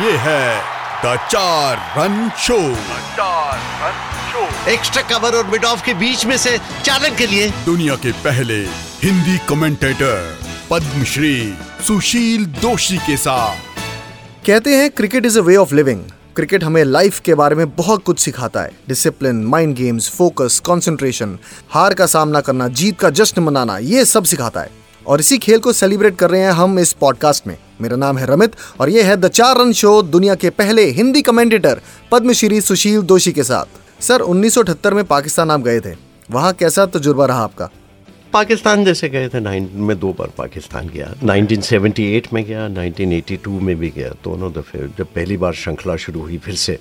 ये है the 4 run show. Extra cover और मिड ऑफ के बीच में से चालन के लिए दुनिया के पहले हिंदी कमेंटेटर पद्मश्री सुशील दोषी के साथ। कहते हैं cricket is a way of living. Cricket हमें लाइफ के बारे में बहुत कुछ सिखाता है। Discipline, mind games, focus, concentration, हार का सामना करना, जीत का जश्न मनाना, ये सब सिखाता है। और इसी खेल को सेलिब्रेट कर रहे हैं हम इस पॉडकास्ट में। मेरा नाम है रमित और ये है द 4 रन शो दुनिया के पहले हिंदी कमेंटेटर पद्मश्री सुशील दोषी के साथ। सर, 1978 में पाकिस्तान आप गए थे, वहाँ कैसा तजुर्बा रहा आपका? पाकिस्तान जैसे गए थे, मैं 2 बार पाकिस्तान गया, 1978 में गया, 1982 में भी गया, दोनों दफ़े। जब पहली बार श्रृंखला शुरू हुई फिर से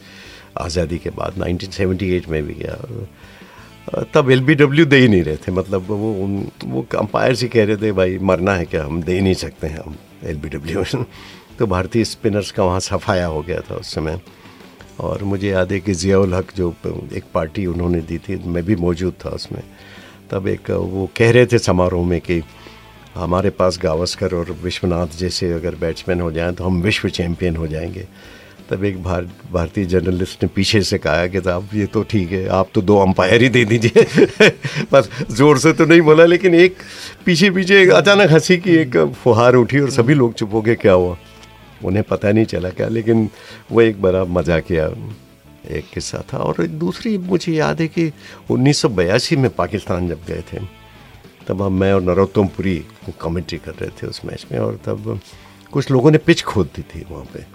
आज़ादी के बाद 1978 में भी गया, तब LBW दे ही नहीं रहे थे। मतलब वो अंपायर से कह रहे थे भाई मरना है क्या, हम दे ही नहीं सकते हैं हम LBW। तो भारतीय स्पिनर्स का वहाँ सफाया हो गया था उस समय। और मुझे याद है कि ज़िया उल हक जो एक पार्टी उन्होंने दी थी, मैं भी मौजूद था उसमें। तब एक वो कह रहे थे समारोह में कि हमारे पास गावस्कर और विश्वनाथ जैसे अगर बैट्समैन हो जाएं तो हम विश्व चैम्पियन हो जाएंगे। तब एक भारतीय जर्नलिस्ट ने पीछे से कहा कि साहब ये तो ठीक है, आप तो 2 अंपायर ही दे दीजिए। बस ज़ोर से तो नहीं बोला, लेकिन एक पीछे पीछे अचानक हंसी की एक फुहार उठी और सभी लोग चुप हो गए, क्या हुआ उन्हें पता नहीं चला क्या। लेकिन वो एक बड़ा मज़ा किया, एक किस्सा था। और दूसरी मुझे याद है कि 1982 में पाकिस्तान जब गए थे, तब हम मैं और नरोत्तम पुरी कमेंट्री कर रहे थे उस मैच में। और तब कुछ लोगों ने पिच खोद दी थी वहाँ पे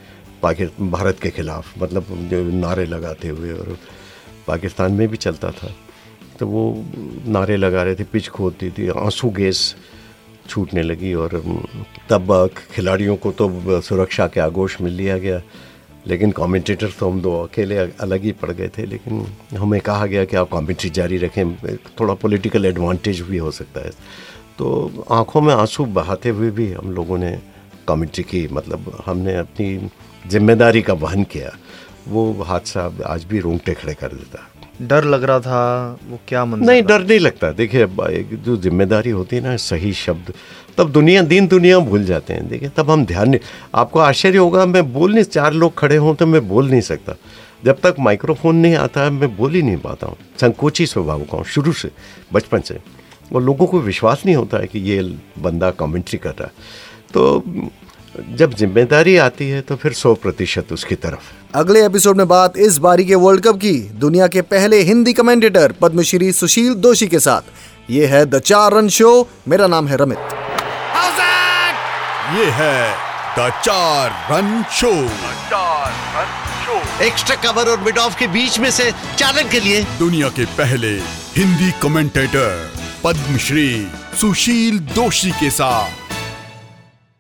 पाकिस्तान भारत के ख़िलाफ़, मतलब नारे लगाते हुए। और पाकिस्तान में भी चलता था, तो वो नारे लगा रहे थे, पिच खोद दी थी, आंसू गैस छूटने लगी। और तब खिलाड़ियों को तो सुरक्षा के आगोश में लिया गया, लेकिन कमेंटेटर तो हम 2 अकेले अलग ही पड़ गए थे। लेकिन हमें कहा गया कि आप कमेंट्री जारी रखें, थोड़ा पॉलिटिकल एडवांटेज भी हो सकता है। तो आंखों में आंसू बहाते हुए भी हम लोगों ने कमेंट्री की, मतलब हमने अपनी जिम्मेदारी का वहन किया। वो हादसा आज भी रोंगटे खड़े कर देता। डर लग रहा था वो क्या मंजर? नहीं, डर नहीं लगता। देखिए, अब जो जिम्मेदारी होती है ना, सही शब्द, तब दुनिया भूल जाते हैं। देखिए, तब हम ध्यान नहीं, आपको आश्चर्य होगा, मैं बोल नहीं, 4 लोग खड़े हों तो मैं बोल नहीं सकता। जब तक माइक्रोफोन नहीं आता है मैं बोल ही नहीं पाता हूँ। संकोची स्वभाव का हूँ शुरू से, बचपन से। और लोगों को विश्वास नहीं होता है कि ये बंदा कमेंट्री कर रहा है। तो जब जिम्मेदारी आती है तो फिर 100% उसकी तरफ। अगले एपिसोड में बात इस बारी के वर्ल्ड कप की, दुनिया के पहले हिंदी कमेंटेटर पद्मश्री सुशील दोषी के साथ। ये है द 4 रन शो। मेरा नाम है रमित। ये है the 4 run show. Extra cover और मिड ऑफ के बीच में से चालन के लिए दुनिया के पहले हिंदी कमेंटेटर पद्मश्री सुशील दोषी के साथ।